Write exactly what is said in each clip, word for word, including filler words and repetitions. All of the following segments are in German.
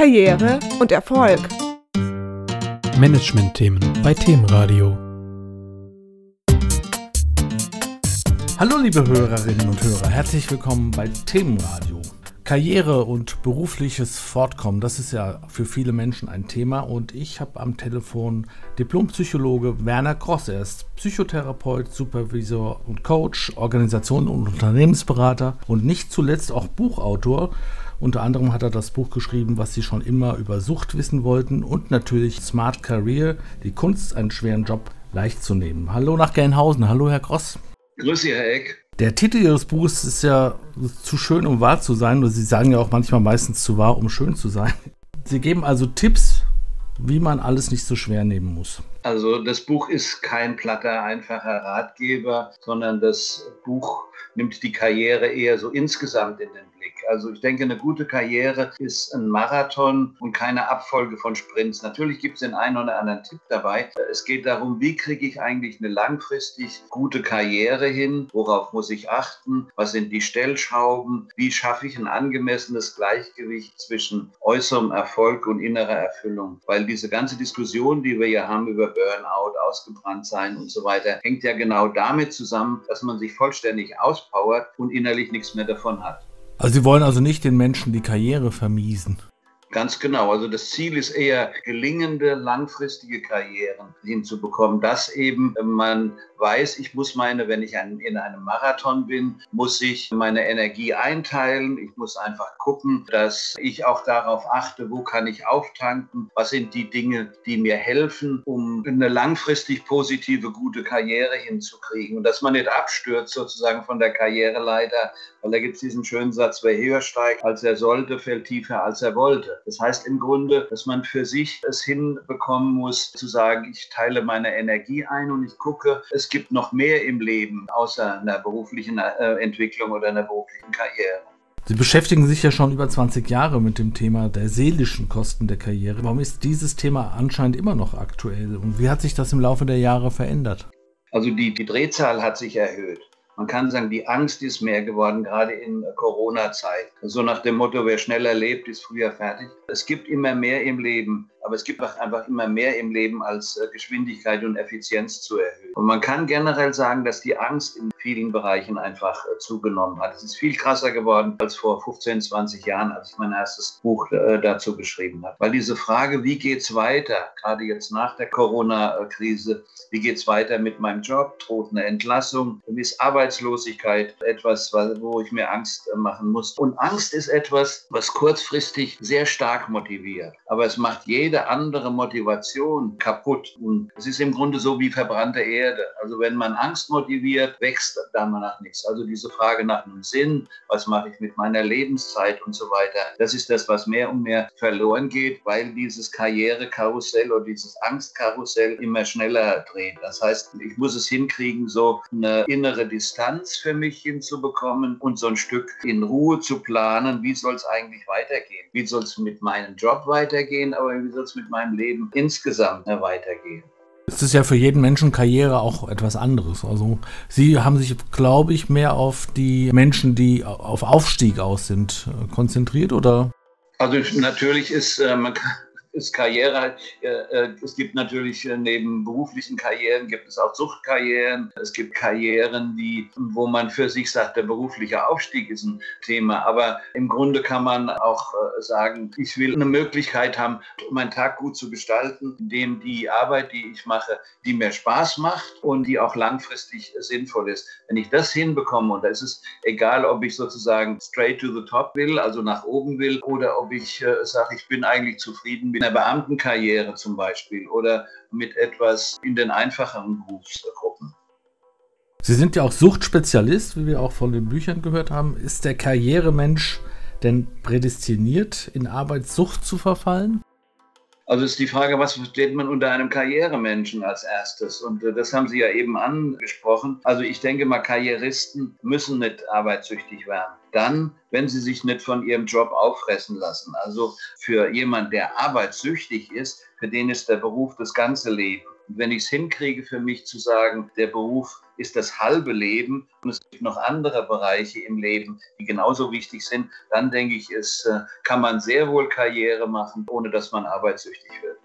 Karriere und Erfolg. Management-Themen bei Themenradio. Hallo liebe Hörerinnen und Hörer, herzlich willkommen bei Themenradio. Karriere und berufliches Fortkommen, das ist ja für viele Menschen ein Thema, und ich habe am Telefon Diplompsychologe Werner Gross. Er ist Psychotherapeut, Supervisor und Coach, Organisations- und Unternehmensberater und nicht zuletzt auch Buchautor. Unter anderem hat er das Buch geschrieben, was Sie schon immer über Sucht wissen wollten, und natürlich Smart Career, die Kunst, einen schweren Job leicht zu nehmen. Hallo nach Gelnhausen, hallo Herr Gross. Grüß Sie, Herr Eck. Der Titel Ihres Buches ist ja zu schön, um wahr zu sein. Sie sagen ja auch manchmal meistens zu wahr, um schön zu sein. Sie geben also Tipps, wie man alles nicht so schwer nehmen muss. Also das Buch ist kein platter, einfacher Ratgeber, sondern das Buch nimmt die Karriere eher so insgesamt in den Blick. Also ich denke, eine gute Karriere ist ein Marathon und keine Abfolge von Sprints. Natürlich gibt es den einen oder anderen Tipp dabei. Es geht darum, wie kriege ich eigentlich eine langfristig gute Karriere hin? Worauf muss ich achten? Was sind die Stellschrauben? Wie schaffe ich ein angemessenes Gleichgewicht zwischen äußerem Erfolg und innerer Erfüllung? Weil diese ganze Diskussion, die wir hier haben über Burnout, ausgebrannt sein und so weiter, hängt ja genau damit zusammen, dass man sich vollständig auspowert und innerlich nichts mehr davon hat. Also Sie wollen also nicht den Menschen die Karriere vermiesen? Ganz genau. Also das Ziel ist eher, gelingende, langfristige Karrieren hinzubekommen. Dass eben man weiß, ich muss meine, wenn ich in einem Marathon bin, muss ich meine Energie einteilen. Ich muss einfach gucken, dass ich auch darauf achte, wo kann ich auftanken? Was sind die Dinge, die mir helfen, um eine langfristig positive, gute Karriere hinzukriegen? Und dass man nicht abstürzt sozusagen von der Karriereleiter, weil da gibt es diesen schönen Satz, wer höher steigt, als er sollte, fällt tiefer, als er wollte. Das heißt im Grunde, dass man für sich es hinbekommen muss, zu sagen, ich teile meine Energie ein und ich gucke, es gibt noch mehr im Leben, außer einer beruflichen äh, Entwicklung oder einer beruflichen Karriere. Sie beschäftigen sich ja schon über zwanzig Jahre mit dem Thema der seelischen Kosten der Karriere. Warum ist dieses Thema anscheinend immer noch aktuell und wie hat sich das im Laufe der Jahre verändert? Also die, die Drehzahl hat sich erhöht. Man kann sagen, die Angst ist mehr geworden, gerade in Corona-Zeit. So nach dem Motto, wer schneller lebt, ist früher fertig. Es gibt immer mehr im Leben, aber es gibt auch einfach immer mehr im Leben, als Geschwindigkeit und Effizienz zu erhöhen. Und man kann generell sagen, dass die Angst in vielen Bereichen einfach zugenommen hat. Es ist viel krasser geworden als vor fünfzehn, zwanzig Jahren, als ich mein erstes Buch dazu geschrieben habe. Weil diese Frage, wie geht's weiter, gerade jetzt nach der Corona-Krise, wie geht's weiter mit meinem Job, droht eine Entlassung, ist Arbeit Arbeitslosigkeit etwas, wo ich mir Angst machen muss. Und Angst ist etwas, was kurzfristig sehr stark motiviert. Aber es macht jede andere Motivation kaputt. Und es ist im Grunde so wie verbrannte Erde. Also wenn man Angst motiviert, wächst danach nichts. Also diese Frage nach einem Sinn, was mache ich mit meiner Lebenszeit und so weiter, das ist das, was mehr und mehr verloren geht, weil dieses Karrierekarussell oder dieses Angstkarussell immer schneller dreht. Das heißt, ich muss es hinkriegen, so eine innere Distanz für mich hinzubekommen und so ein Stück in Ruhe zu planen, wie soll es eigentlich weitergehen? Wie soll es mit meinem Job weitergehen, aber wie soll es mit meinem Leben insgesamt weitergehen? Es ist ja für jeden Menschen Karriere auch etwas anderes. Also Sie haben sich, glaube ich, mehr auf die Menschen, die auf Aufstieg aus sind, konzentriert, oder? Also natürlich ist äh, man kann Ist Karriere, äh, es gibt natürlich äh, neben beruflichen Karrieren, gibt es auch Suchtkarrieren. Es gibt Karrieren, die, wo man für sich sagt, der berufliche Aufstieg ist ein Thema. Aber im Grunde kann man auch äh, sagen, ich will eine Möglichkeit haben, meinen Tag gut zu gestalten, indem die Arbeit, die ich mache, die mir Spaß macht und die auch langfristig äh, sinnvoll ist. Wenn ich das hinbekomme, und da ist es egal, ob ich sozusagen straight to the top will, also nach oben will, oder ob ich äh, sage, ich bin eigentlich zufrieden mit einer Beamtenkarriere zum Beispiel oder mit etwas in den einfacheren Berufsgruppen. Sie sind ja auch Suchtspezialist, wie wir auch von den Büchern gehört haben. Ist der Karrieremensch denn prädestiniert, in Arbeitssucht zu verfallen? Also ist die Frage, was versteht man unter einem Karrieremenschen als erstes? Und das haben Sie ja eben angesprochen. Also ich denke mal, Karrieristen müssen nicht arbeitssüchtig werden. Dann, wenn sie sich nicht von ihrem Job auffressen lassen. Also für jemanden, der arbeitssüchtig ist, für den ist der Beruf das ganze Leben. wenn ich es hinkriege, für mich zu sagen, der Beruf ist das halbe Leben und es gibt noch andere Bereiche im Leben, die genauso wichtig sind, dann denke ich, es kann man sehr wohl Karriere machen, ohne dass man arbeitssüchtig wird.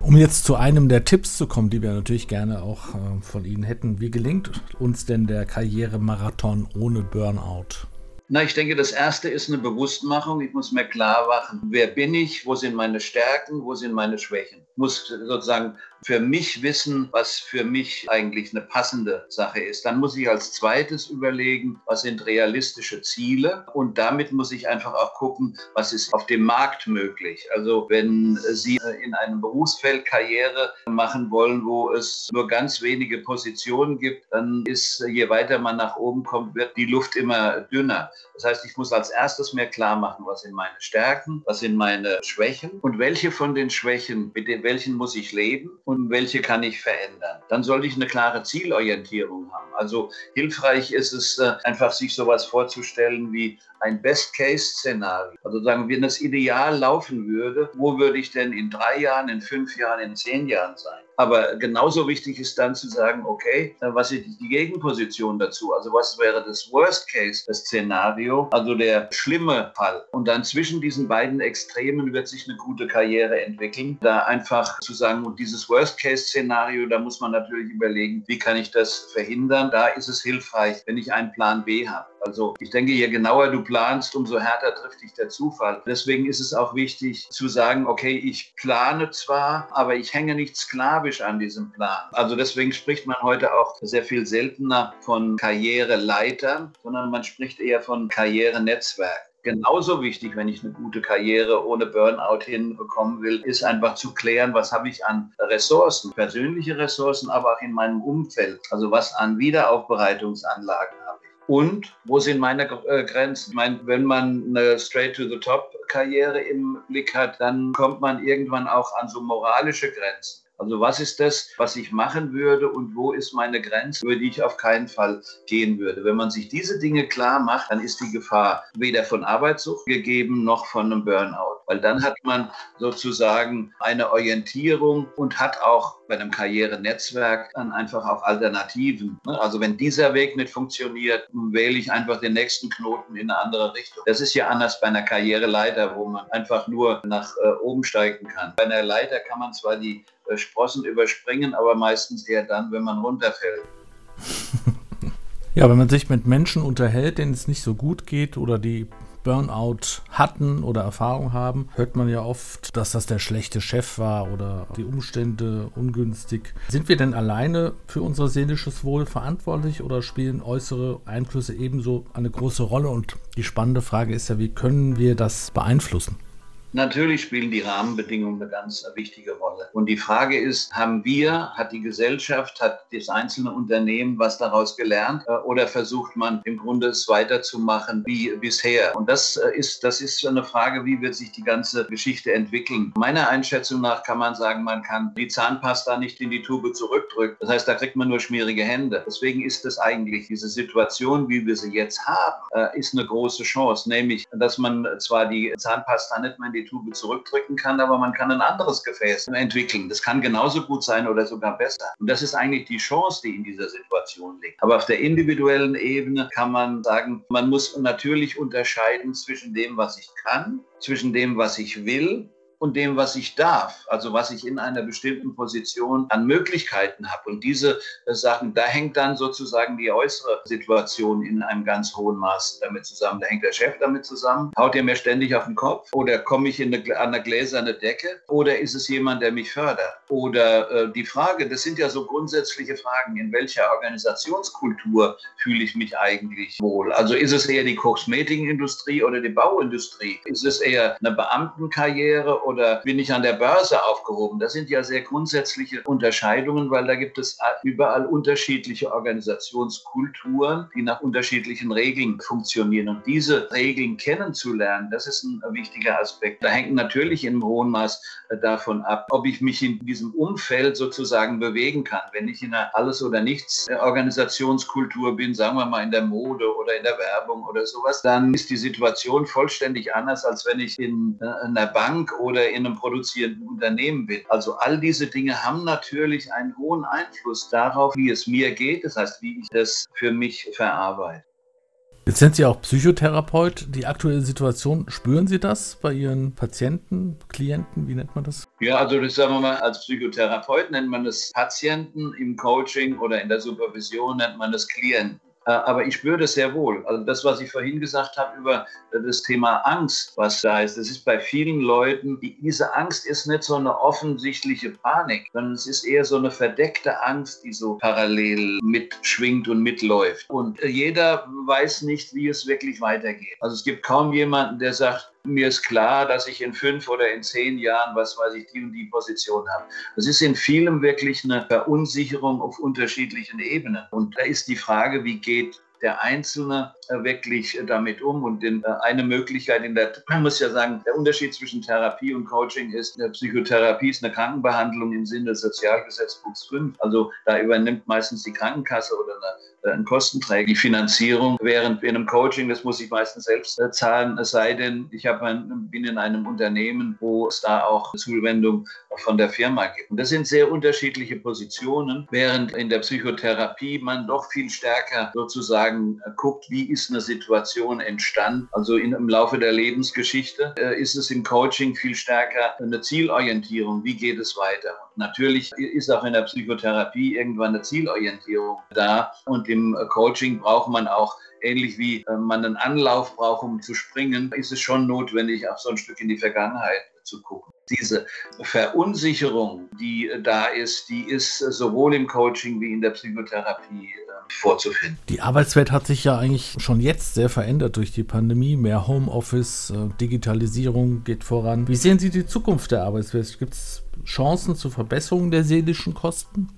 Um jetzt zu einem der Tipps zu kommen, die wir natürlich gerne auch von Ihnen hätten, wie gelingt uns denn der Karrieremarathon ohne Burnout? Na, ich denke, das Erste ist eine Bewusstmachung. Ich muss mir klar machen, wer bin ich, wo sind meine Stärken, wo sind meine Schwächen. Ich muss sozusagen für mich wissen, was für mich eigentlich eine passende Sache ist. Dann muss ich als Zweites überlegen, was sind realistische Ziele. Und damit muss ich einfach auch gucken, was ist auf dem Markt möglich. Also wenn Sie in einem Berufsfeld Karriere machen wollen, wo es nur ganz wenige Positionen gibt, dann ist, je weiter man nach oben kommt, wird die Luft immer dünner. Das heißt, ich muss als Erstes mir klar machen, was sind meine Stärken, was sind meine Schwächen und welche von den Schwächen, mit den welchen muss ich leben und welche kann ich verändern. Dann sollte ich eine klare Zielorientierung haben. Also hilfreich ist es, einfach sich sowas vorzustellen wie ein Best-Case-Szenario. Also sagen, wenn das ideal laufen würde, wo würde ich denn in drei Jahren, in fünf Jahren, in zehn Jahren sein? Aber genauso wichtig ist dann zu sagen, okay, was ist die Gegenposition dazu? Also was wäre das Worst-Case-Szenario, also der schlimme Fall? Und dann zwischen diesen beiden Extremen wird sich eine gute Karriere entwickeln. Da einfach zu sagen, und dieses Worst-Case-Szenario, da muss man natürlich überlegen, wie kann ich das verhindern? Da ist es hilfreich, wenn ich einen Plan B habe. Also ich denke, je genauer du planst, umso härter trifft dich der Zufall. Deswegen ist es auch wichtig zu sagen, okay, ich plane zwar, aber ich hänge nicht sklavisch an diesem Plan. Also deswegen spricht man heute auch sehr viel seltener von Karriereleitern, sondern man spricht eher von Karrierenetzwerken. Genauso wichtig, wenn ich eine gute Karriere ohne Burnout hinbekommen will, ist einfach zu klären, was habe ich an Ressourcen, persönliche Ressourcen, aber auch in meinem Umfeld. Also was an Wiederaufbereitungsanlagen habe ich. Und wo sind meine Grenzen? Ich meine, wenn man eine Straight-to-the-Top-Karriere im Blick hat, dann kommt man irgendwann auch an so moralische Grenzen. Also was ist das, was ich machen würde und wo ist meine Grenze, über die ich auf keinen Fall gehen würde? Wenn man sich diese Dinge klar macht, dann ist die Gefahr weder von Arbeitssucht gegeben noch von einem Burnout. Weil dann hat man sozusagen eine Orientierung und hat auch bei einem Karrierenetzwerk dann einfach auch Alternativen. Also wenn dieser Weg nicht funktioniert, wähle ich einfach den nächsten Knoten in eine andere Richtung. Das ist ja anders bei einer Karriereleiter, wo man einfach nur nach oben steigen kann. Bei einer Leiter kann man zwar die Sprossen überspringen, aber meistens eher dann, wenn man runterfällt. Ja, wenn man sich mit Menschen unterhält, denen es nicht so gut geht oder die Burnout hatten oder Erfahrung haben, hört man ja oft, dass das der schlechte Chef war oder die Umstände ungünstig. Sind wir denn alleine für unser seelisches Wohl verantwortlich oder spielen äußere Einflüsse ebenso eine große Rolle? Und die spannende Frage ist ja, wie können wir das beeinflussen? Natürlich spielen die Rahmenbedingungen eine ganz wichtige Rolle. Und die Frage ist, haben wir, hat die Gesellschaft, hat das einzelne Unternehmen was daraus gelernt oder versucht man im Grunde es weiterzumachen wie bisher? Und das ist, das ist eine Frage, wie wird sich die ganze Geschichte entwickeln? Meiner Einschätzung nach kann man sagen, man kann die Zahnpasta nicht in die Tube zurückdrücken. Das heißt, da kriegt man nur schmierige Hände. Deswegen ist das eigentlich, diese Situation, wie wir sie jetzt haben, ist eine große Chance. Nämlich, dass man zwar die Zahnpasta nicht mehr in die Tube zurückdrücken kann, aber man kann ein anderes Gefäß entwickeln. Das kann genauso gut sein oder sogar besser. Und das ist eigentlich die Chance, die in dieser Situation liegt. Aber auf der individuellen Ebene kann man sagen, man muss natürlich unterscheiden zwischen dem, was ich kann, zwischen dem, was ich will und dem, was ich darf, also was ich in einer bestimmten Position an Möglichkeiten habe. Und diese Sachen, da hängt dann sozusagen die äußere Situation in einem ganz hohen Maß damit zusammen. Da hängt der Chef damit zusammen. Haut er mir ständig auf den Kopf? Oder komme ich in eine, an eine gläserne Decke? Oder ist es jemand, der mich fördert? Oder äh, die Frage, das sind ja so grundsätzliche Fragen, in welcher Organisationskultur fühle ich mich eigentlich wohl? Also ist es eher die Kosmetikindustrie oder die Bauindustrie? Ist es eher eine Beamtenkarriere oder oder bin ich an der Börse aufgehoben? Das sind ja sehr grundsätzliche Unterscheidungen, weil da gibt es überall unterschiedliche Organisationskulturen, die nach unterschiedlichen Regeln funktionieren. Und diese Regeln kennenzulernen, das ist ein wichtiger Aspekt. Da hängt natürlich in hohem Maß davon ab, ob ich mich in diesem Umfeld sozusagen bewegen kann. Wenn ich in einer Alles- oder Nichts-Organisationskultur bin, sagen wir mal in der Mode oder in der Werbung oder sowas, dann ist die Situation vollständig anders, als wenn ich in einer Bank oder oder in einem produzierenden Unternehmen bin. Also all diese Dinge haben natürlich einen hohen Einfluss darauf, wie es mir geht, das heißt, wie ich das für mich verarbeite. Jetzt sind Sie auch Psychotherapeut. Die aktuelle Situation, spüren Sie das bei Ihren Patienten, Klienten? Wie nennt man das? Ja, also das sagen wir mal, als Psychotherapeut nennt man das Patienten, im Coaching oder in der Supervision nennt man das Klienten. Aber ich spüre das sehr wohl. Also das, was ich vorhin gesagt habe über das Thema Angst, was da ist, das ist bei vielen Leuten, diese Angst ist nicht so eine offensichtliche Panik, sondern es ist eher so eine verdeckte Angst, die so parallel mitschwingt und mitläuft. Und jeder weiß nicht, wie es wirklich weitergeht. Also es gibt kaum jemanden, der sagt, mir ist klar, dass ich in fünf oder in zehn Jahren, was weiß ich, die und die Position habe. Das ist in vielem wirklich eine Verunsicherung auf unterschiedlichen Ebenen. Und da ist die Frage, wie geht der Einzelne wirklich damit um? Und eine Möglichkeit, in der, man muss ja sagen, der Unterschied zwischen Therapie und Coaching ist, eine Psychotherapie ist eine Krankenbehandlung im Sinne des Sozialgesetzbuchs fünf. Also da übernimmt meistens die Krankenkasse oder eine ein Kostenträger, die Finanzierung, während in einem Coaching, das muss ich meistens selbst zahlen, es sei denn, ich hab ein, bin in einem Unternehmen, wo es da auch Zuwendung von der Firma gibt. Und das sind sehr unterschiedliche Positionen, während in der Psychotherapie man doch viel stärker sozusagen guckt, wie ist eine Situation entstanden. Also in, im Laufe der Lebensgeschichte äh, ist es im Coaching viel stärker eine Zielorientierung, wie geht es weiter. Und natürlich ist auch in der Psychotherapie irgendwann eine Zielorientierung da, und im Coaching braucht man auch, ähnlich wie man einen Anlauf braucht, um zu springen, ist es schon notwendig, auch so ein Stück in die Vergangenheit zu gucken. Diese Verunsicherung, die da ist, die ist sowohl im Coaching wie in der Psychotherapie vorzufinden. Die Arbeitswelt hat sich ja eigentlich schon jetzt sehr verändert durch die Pandemie. Mehr Homeoffice, Digitalisierung geht voran. Wie sehen Sie die Zukunft der Arbeitswelt? Gibt es Chancen zur Verbesserung der seelischen Kosten?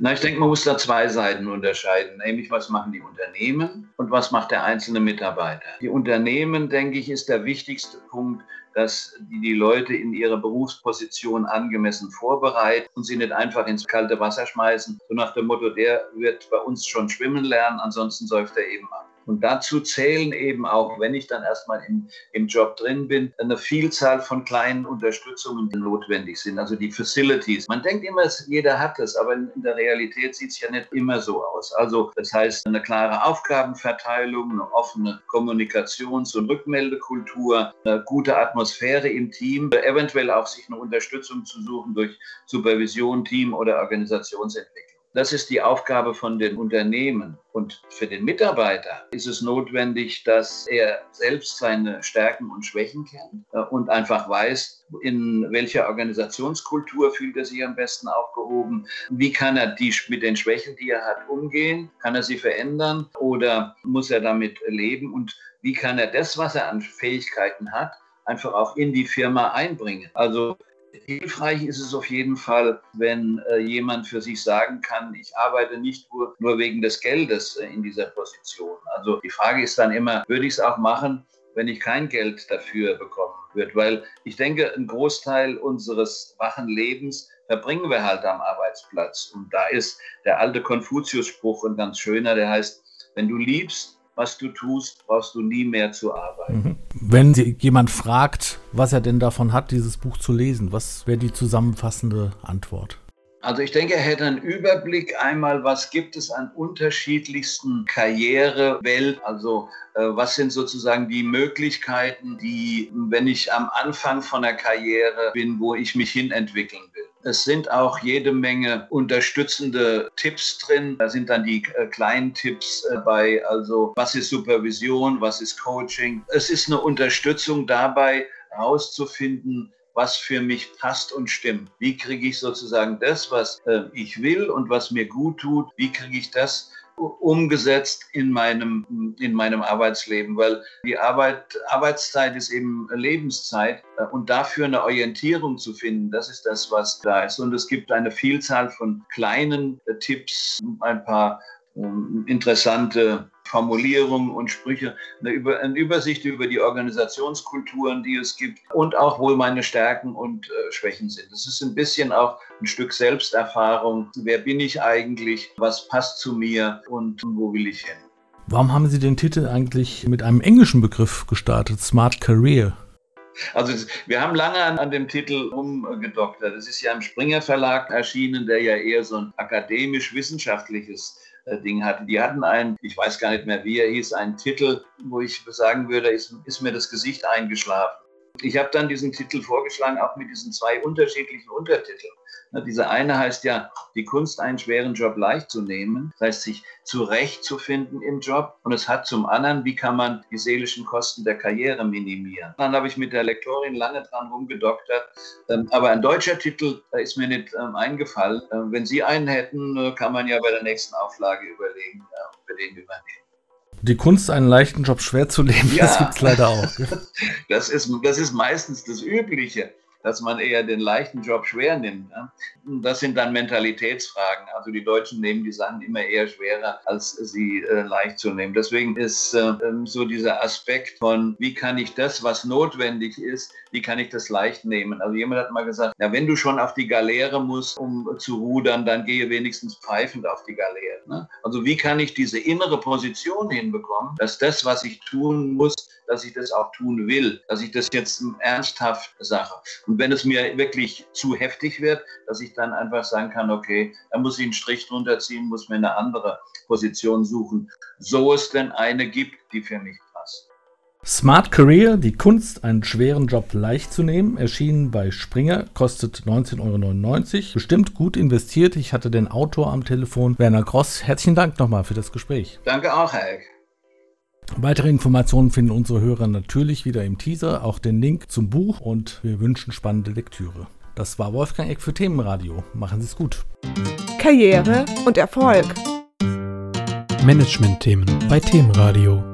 Na, ich denke, man muss da zwei Seiten unterscheiden, nämlich was machen die Unternehmen und was macht der einzelne Mitarbeiter. Die Unternehmen, denke ich, ist der wichtigste Punkt, dass die, die Leute in ihrer Berufsposition angemessen vorbereiten und sie nicht einfach ins kalte Wasser schmeißen. So nach dem Motto, der wird bei uns schon schwimmen lernen, ansonsten säuft er eben ab. Und dazu zählen eben auch, wenn ich dann erstmal im, im Job drin bin, eine Vielzahl von kleinen Unterstützungen, die notwendig sind, also die Facilities. Man denkt immer, jeder hat das, aber in der Realität sieht es ja nicht immer so aus. Also das heißt, eine klare Aufgabenverteilung, eine offene Kommunikations- und Rückmeldekultur, eine gute Atmosphäre im Team, eventuell auch sich eine Unterstützung zu suchen durch Supervision, Team- oder Organisationsentwicklung. Das ist die Aufgabe von den Unternehmen. Und für den Mitarbeiter ist es notwendig, dass er selbst seine Stärken und Schwächen kennt und einfach weiß, in welcher Organisationskultur fühlt er sich am besten aufgehoben, wie kann er die, mit den Schwächen, die er hat, umgehen, kann er sie verändern oder muss er damit leben und wie kann er das, was er an Fähigkeiten hat, einfach auch in die Firma einbringen. Also hilfreich ist es auf jeden Fall, wenn äh, jemand für sich sagen kann, ich arbeite nicht nur, nur wegen des Geldes äh, in dieser Position. Also die Frage ist dann immer, würde ich es auch machen, wenn ich kein Geld dafür bekommen würde? Weil ich denke, ein Großteil unseres wachen Lebens verbringen wir halt am Arbeitsplatz. Und da ist der alte Konfuzius-Spruch ein ganz schöner, der heißt, wenn du liebst, was du tust, brauchst du nie mehr zu arbeiten. Wenn jemand fragt, was er denn davon hat, dieses Buch zu lesen, was wäre die zusammenfassende Antwort? Also ich denke, er hätte einen Überblick einmal, was gibt es an unterschiedlichsten Karrierewelt, also was sind sozusagen die Möglichkeiten, die, wenn ich am Anfang von der Karriere bin, wo ich mich hin entwickeln will. Es sind auch jede Menge unterstützende Tipps drin. Da sind dann die kleinen Tipps bei, also was ist Supervision, was ist Coaching. Es ist eine Unterstützung dabei, herauszufinden, was für mich passt und stimmt. Wie kriege ich sozusagen das, was ich will und was mir gut tut, wie kriege ich das umgesetzt in meinem, in meinem Arbeitsleben, weil die Arbeit, Arbeitszeit ist eben Lebenszeit und dafür eine Orientierung zu finden, das ist das, was da ist. Und es gibt eine Vielzahl von kleinen Tipps, ein paar um, interessante Formulierungen und Sprüche, eine, über, eine Übersicht über die Organisationskulturen, die es gibt und auch wo meine Stärken und äh, Schwächen sind. Das ist ein bisschen auch ein Stück Selbsterfahrung. Wer bin ich eigentlich? Was passt zu mir? Und wo will ich hin? Warum haben Sie den Titel eigentlich mit einem englischen Begriff gestartet, Smart Career? Also wir haben lange an, an dem Titel rumgedoktert. Es ist ja im Springer Verlag erschienen, der ja eher so ein akademisch-wissenschaftliches äh, Ding hatte. Die hatten einen, ich weiß gar nicht mehr, wie er hieß, einen Titel, wo ich sagen würde, ist, ist mir das Gesicht eingeschlafen. Ich habe dann diesen Titel vorgeschlagen, auch mit diesen zwei unterschiedlichen Untertiteln. Na, dieser eine heißt ja, die Kunst, einen schweren Job leicht zu nehmen. Das heißt, sich zurechtzufinden im Job. Und es hat zum anderen, wie kann man die seelischen Kosten der Karriere minimieren. Dann habe ich mit der Lektorin lange dran rumgedoktert. Aber ein deutscher Titel ist mir nicht eingefallen. Wenn Sie einen hätten, kann man ja bei der nächsten Auflage überlegen, ob wir den übernehmen. Die Kunst, einen leichten Job schwer zu nehmen, ja. Das gibt es leider auch. Das ist, das ist meistens das Übliche, dass man eher den leichten Job schwer nimmt. Ja? Das sind dann Mentalitätsfragen. Also die Deutschen nehmen die Sachen immer eher schwerer, als sie äh, leicht zu nehmen. Deswegen ist äh, so dieser Aspekt von, wie kann ich das, was notwendig ist, wie kann ich das leicht nehmen? Also jemand hat mal gesagt, ja, wenn du schon auf die Galeere musst, um zu rudern, dann gehe wenigstens pfeifend auf die Galeere. Ne? Also wie kann ich diese innere Position hinbekommen, dass das, was ich tun muss, dass ich das auch tun will, dass ich das jetzt ernsthaft sage. Und wenn es mir wirklich zu heftig wird, dass ich dann einfach sagen kann, okay, da muss ich einen Strich drunter ziehen, muss mir eine andere Position suchen, so es denn eine gibt, die für mich passt. Smart Career, die Kunst, einen schweren Job leicht zu nehmen, erschienen bei Springer, kostet neunzehn Euro neunundneunzig, bestimmt gut investiert. Ich hatte den Autor am Telefon, Werner Gross. Herzlichen Dank nochmal für das Gespräch. Danke auch, Herr Eck. Weitere Informationen finden unsere Hörer natürlich wieder im Teaser, auch den Link zum Buch, und wir wünschen spannende Lektüre. Das war Wolfgang Eck für Themenradio. Machen Sie es gut. Karriere und Erfolg. Management-Themen bei Themenradio.